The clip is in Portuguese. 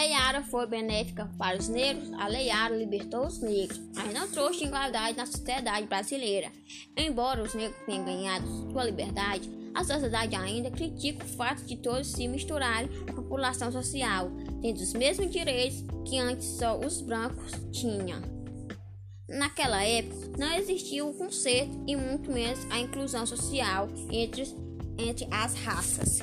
Lei Áurea foi benéfica para os negros, a Lei Áurea libertou os negros, mas não trouxe igualdade na sociedade brasileira. Embora os negros tenham ganhado sua liberdade, a sociedade ainda critica o fato de todos se misturarem à população social, tendo os mesmos direitos que antes só os brancos tinham. Naquela época, não existia o conceito e muito menos a inclusão social entre as raças.